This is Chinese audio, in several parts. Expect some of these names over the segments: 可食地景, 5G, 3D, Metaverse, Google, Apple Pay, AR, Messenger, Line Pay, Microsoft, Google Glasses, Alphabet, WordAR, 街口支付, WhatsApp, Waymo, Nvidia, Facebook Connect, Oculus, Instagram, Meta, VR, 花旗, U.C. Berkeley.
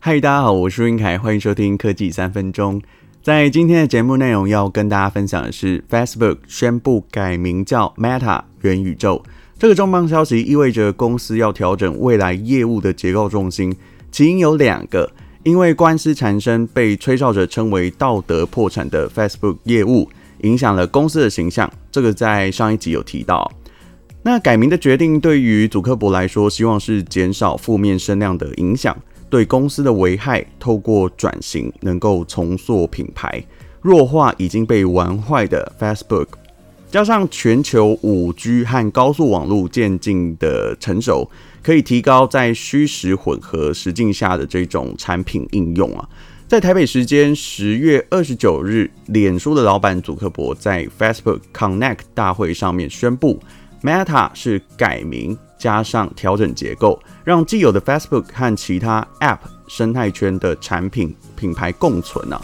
嗨，大家好，我是云凯，欢迎收听科技三分钟。在今天的节目内容要跟大家分享的是 Facebook 宣布改名叫 Meta 元宇宙。这个重磅消息意味着公司要调整未来业务的结构重心，起因有两个，因为官司缠身被吹哨者称为道德破产的 Facebook 业务影响了公司的形象，这个在上一集有提到。那改名的决定对于祖克伯来说，希望是减少负面声量的影响对公司的危害，透过转型能够重塑品牌，弱化已经被玩坏的 Facebook， 加上全球 5G 和高速网络渐进的成熟，可以提高在虚实混合实境下的这种产品应用啊。在台北时间10月29日，脸书的老板祖克伯在 Facebook Connect 大会上面宣布， Meta 是改名加上调整结构，让既有的 Facebook 和其他 App 生态圈的产品品牌共存啊。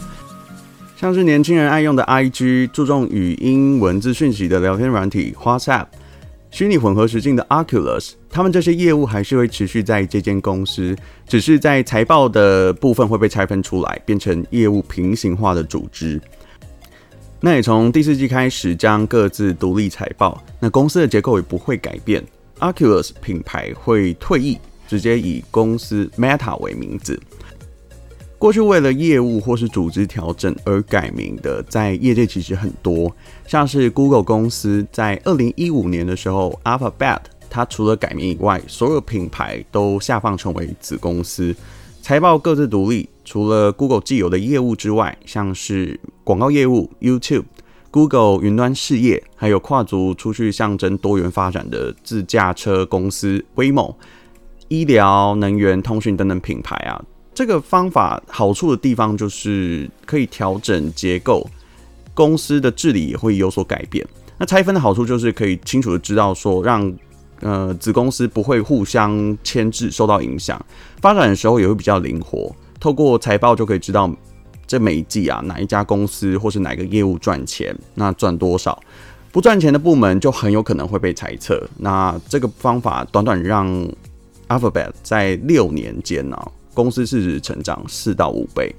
像是年轻人爱用的 IG， 注重语音文字讯息的聊天软体 WhatsApp， 虚拟混合实境的 Oculus， 他们这些业务还是会持续在这间公司，只是在财报的部分会被拆分出来，变成业务平行化的组织。那也从第四季开始将各自独立财报，那公司的结构也不会改变。Oculus 品牌会退役，直接以公司 Meta 为名字。过去为了业务或是组织调整而改名的，在业界其实很多，像是 Google 公司在2015年的时候 Alphabet， 它除了改名以外，所有品牌都下放成为子公司，财报各自独立。除了 Google 既有的业务之外，像是广告业务 YouTube，Google 云端事业，还有跨足出去象征多元发展的自驾车公司 Waymo， 医疗、能源、通讯等等品牌啊。这个方法好处的地方就是可以调整结构，公司的治理也会有所改变。那拆分的好处就是可以清楚的知道说，让子公司不会互相牵制受到影响，发展的时候也会比较灵活，透过财报就可以知道这每一季啊，哪一家公司或是哪个业务赚钱，那赚多少，不赚钱的部门就很有可能会被裁撤。那这个方法短短让 Alphabet 在6年间啊，公司市值成长4到5倍。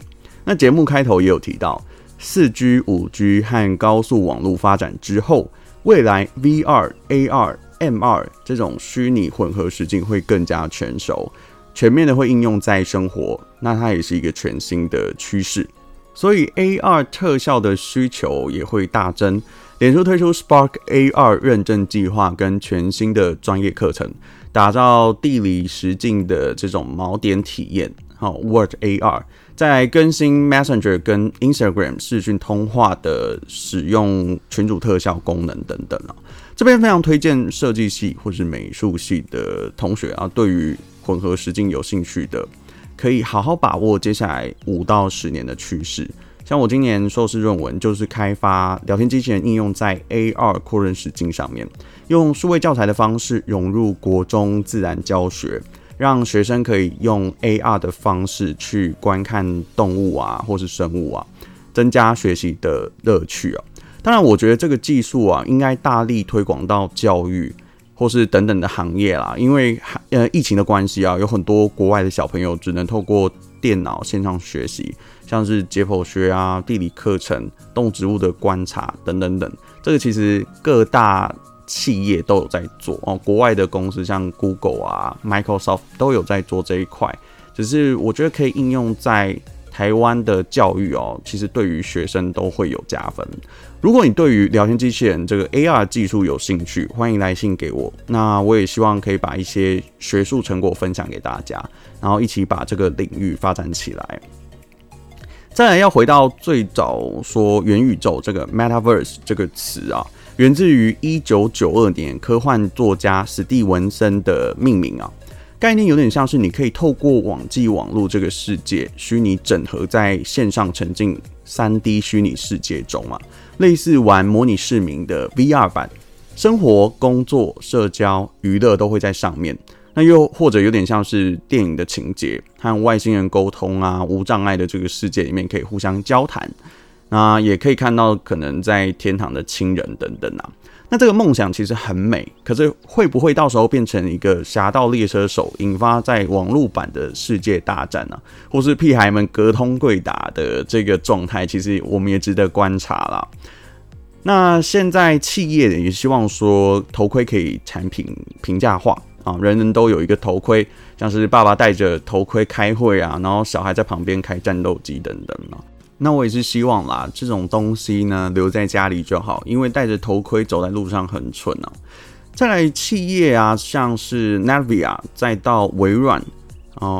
那节目开头也有提到， 4G、5G 和高速网络发展之后，未来 VR、AR、MR 这种虚拟混合实境会更加成熟，全面的会应用在生活，那它也是一个全新的趋势，所以 AR 特效的需求也会大增。脸书推出 Spark AR 认证计划跟全新的专业课程，打造地理实境的这种锚点体验，WordAR， 再来更新 Messenger 跟 Instagram 视讯通话的使用群组特效功能等等。这边非常推荐设计系或是美术系的同学啊，对于混合实境有兴趣的，可以好好把握接下来5到10年的趋势。像我今年硕士论文就是开发聊天机器人应用在 AR 扩增实境上面，用数位教材的方式融入国中自然教学，让学生可以用 AR 的方式去观看动物啊，或是生物啊，增加学习的乐趣啊。当然，我觉得这个技术啊，应该大力推广到教育或是等等的行业啦，因为疫情的关系啊，有很多国外的小朋友只能透过电脑线上学习，像是解剖学啊、地理课程、动植物的观察等等等。这个其实各大企业都有在做哦，国外的公司像 Google 啊、Microsoft 都有在做这一块，只是我觉得可以应用在台湾的教育哦，其实对于学生都会有加分。如果你对于聊天机器人这个 AR 技术有兴趣，欢迎来信给我，那我也希望可以把一些学术成果分享给大家，然后一起把这个领域发展起来。再来要回到最早说元宇宙这个 Metaverse 这个词啊，源自于1992年科幻作家史蒂文森的命名啊。概念有点像是你可以透过网际网络这个世界虚拟整合在线上，沉浸 3D 虚拟世界中啊，类似玩模拟市民的 VR 版，生活、工作、社交、娱乐都会在上面。那又或者有点像是电影的情节，和外星人沟通啊，无障碍的这个世界里面可以互相交谈。那也可以看到可能在天堂的亲人等等啊。那这个梦想其实很美，可是会不会到时候变成一个侠盗猎车手，引发在网络版的世界大战啊，或是屁孩们隔空对打的这个状态，其实我们也值得观察啦。那现在企业也希望说头盔可以产品平价化啊，人人都有一个头盔，像是爸爸戴着头盔开会啊，然后小孩在旁边开战斗机等等啊。那我也是希望啦，这种东西呢留在家里就好，因为戴着头盔走在路上很蠢啊。再来企业啊，像是 Nvidia， 再到微软，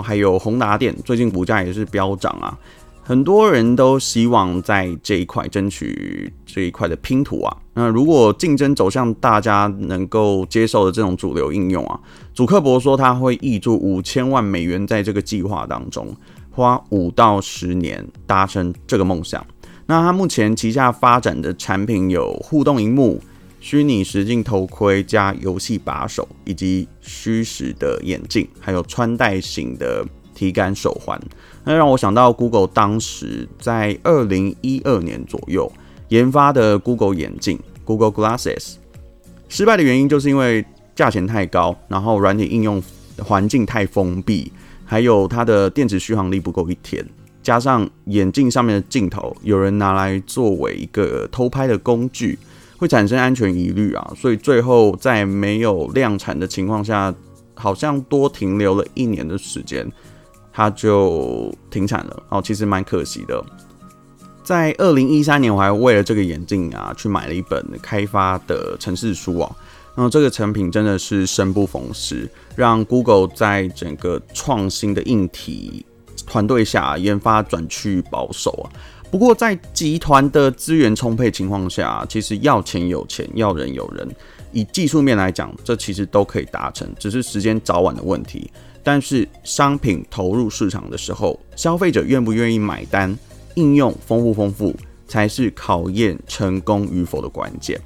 还有宏达电，最近股价也是飙涨啊。很多人都希望在这一块争取这一块的拼图啊。那如果竞争走向大家能够接受的这种主流应用啊，祖克伯说他会挹注$5000万在这个计划当中，花5到10年达成这个梦想。那他目前旗下发展的产品有互动萤幕、虚拟实境头盔加游戏把手，以及虚实的眼镜，还有穿戴型的体感手环。那让我想到 Google 当时在2012年左右研发的 Google 眼镜 Google Glasses， 失败的原因就是因为价钱太高，然后软体应用环境太封闭，还有它的电池续航力不够1天，加上眼镜上面的镜头有人拿来作为一个偷拍的工具，会产生安全疑虑啊，所以最后在没有量产的情况下，好像多停留了1年的时间，它就停产了哦，其实蛮可惜的。在2013年，我还为了这个眼镜啊，去买了一本开发的程式书啊。那这个产品真的是生不逢时，让 Google 在整个创新的硬体团队下研发转去保守啊。不过在集团的资源充沛情况下，其实要钱有钱，要人有人。以技术面来讲，这其实都可以达成，只是时间早晚的问题。但是商品投入市场的时候，消费者愿不愿意买单，应用丰富才是考验成功与否的关键。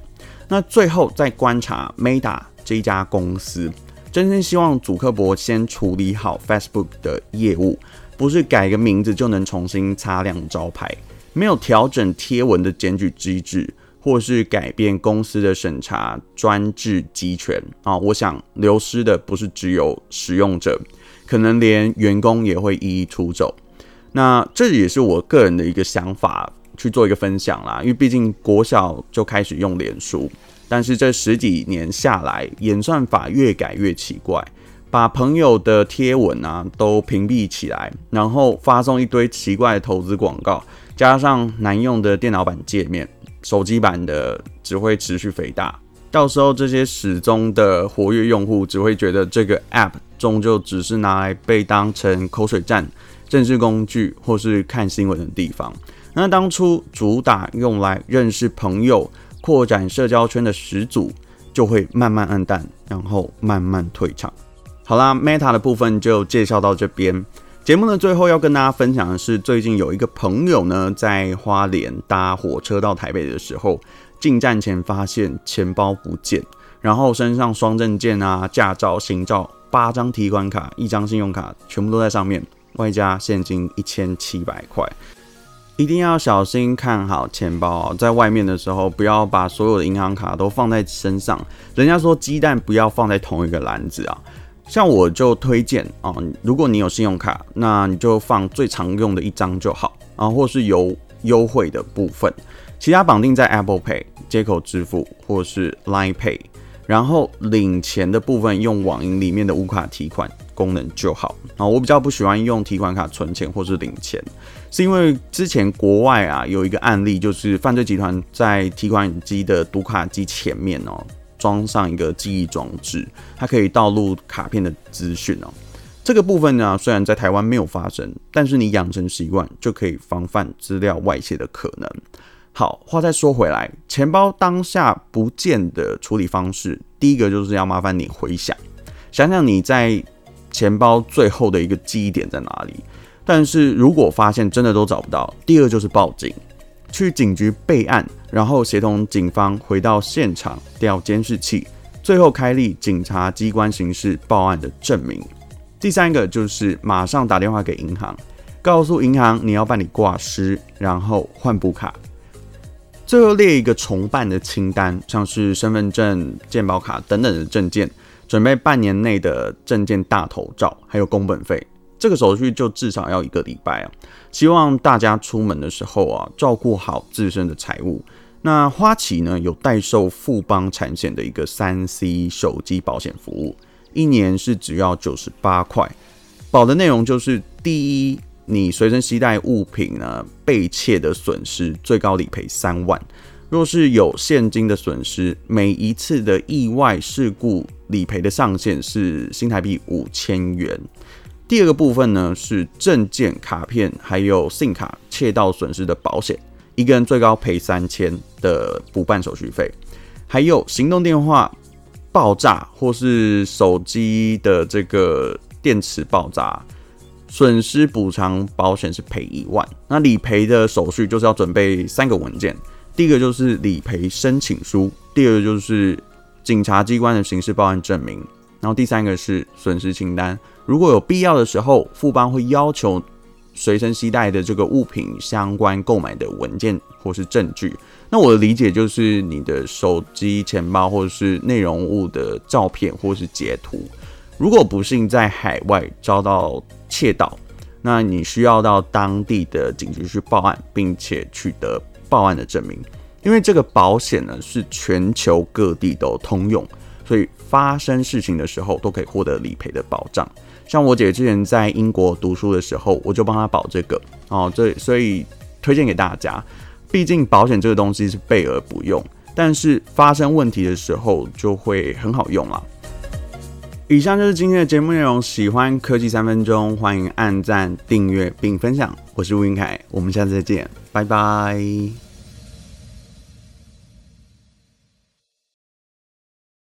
那最后再观察 Meta 这一家公司，真心希望祖克伯先处理好 Facebook 的业务，不是改个名字就能重新擦亮招牌，没有调整贴文的检举机制，或是改变公司的审查专制集权啊，我想流失的不是只有使用者，可能连员工也会一一出走。那这也是我个人的一个想法，去做一个分享啦。因为毕竟国小就开始用脸书，但是这10几年下来，演算法越改越奇怪，把朋友的贴文啊都屏蔽起来，然后发送一堆奇怪的投资广告，加上难用的电脑版界面。手机版的只会持续肥大，到时候这些始终的活跃用户只会觉得这个 App 终究只是拿来被当成口水战、政治工具或是看新闻的地方。那当初主打用来认识朋友、扩展社交圈的始祖，就会慢慢黯淡，然后慢慢退场。好啦 ，Meta 的部分就介绍到这边。节目的最后要跟大家分享的是，最近有一个朋友呢，在花莲搭火车到台北的时候，进站前发现钱包不见，然后身上双证件啊、驾照、行照、8张提款卡、1张信用卡，全部都在上面，外加现金1700块。一定要小心看好钱包哦，在外面的时候不要把所有的银行卡都放在身上。人家说鸡蛋不要放在同一个篮子啊。像我就推荐啊，如果你有信用卡，那你就放最常用的1张就好啊，或是有优惠的部分，其他绑定在 Apple Pay、街口支付或是 Line Pay， 然后领钱的部分用网银里面的无卡提款功能就好啊。我比较不喜欢用提款卡存钱或是领钱，是因为之前国外啊有一个案例，就是犯罪集团在提款机的读卡机前面哦。装上一个记忆装置，它可以盗录卡片的资讯哦。这个部分呢，虽然在台湾没有发生，但是你养成习惯就可以防范资料外泄的可能。好，话再说回来，钱包当下不见的处理方式，第一个就是要麻烦你回想，想想你在钱包最后的一个记忆点在哪里。但是如果发现真的都找不到，第二就是报警。去警局备案，然后协同警方回到现场调监视器，最后开立警察机关刑事报案的证明。第三个就是马上打电话给银行，告诉银行你要办理挂失，然后换补卡，最后列一个重办的清单，像是身份证、健保卡等等的证件，准备半年内的证件大头照，还有工本费。这个手续就至少要1个礼拜啊。希望大家出门的时候啊，照顾好自身的财务。那花旗呢有代售富邦产险的一个 3C 手机保险服务，1年是只要98块。保的内容就是第一，你随身携带物品呢被窃的损失最高理赔3万，若是有现金的损失，每一次的意外事故理赔的上限是新台币5000元。第二个部分呢是证件、卡片还有SIM卡窃盗损失的保险，1个人最高赔3000的补办手续费，还有行动电话爆炸或是手机的这个电池爆炸损失补偿保险是赔1万。那理赔的手续就是要准备3个文件，第一个就是理赔申请书，第二个就是警察机关的刑事报案证明，然后第三个是损失清单。如果有必要的时候，富邦会要求随身携带的这个物品相关购买的文件或是证据。那我的理解就是你的手机、钱包或是内容物的照片或是截图。如果不幸在海外遭到窃盗，那你需要到当地的警局去报案，并且取得报案的证明。因为这个保险呢是全球各地都通用，所以发生事情的时候都可以获得理赔的保障。像我姐之前在英国读书的时候，我就帮她保这个哦，所以推荐给大家。毕竟保险这个东西是备而不用，但是发生问题的时候就会很好用啦。以上就是今天的节目内容，喜欢科技3分钟，欢迎按赞、订阅并分享。我是吴云凯，我们下次再见，拜拜。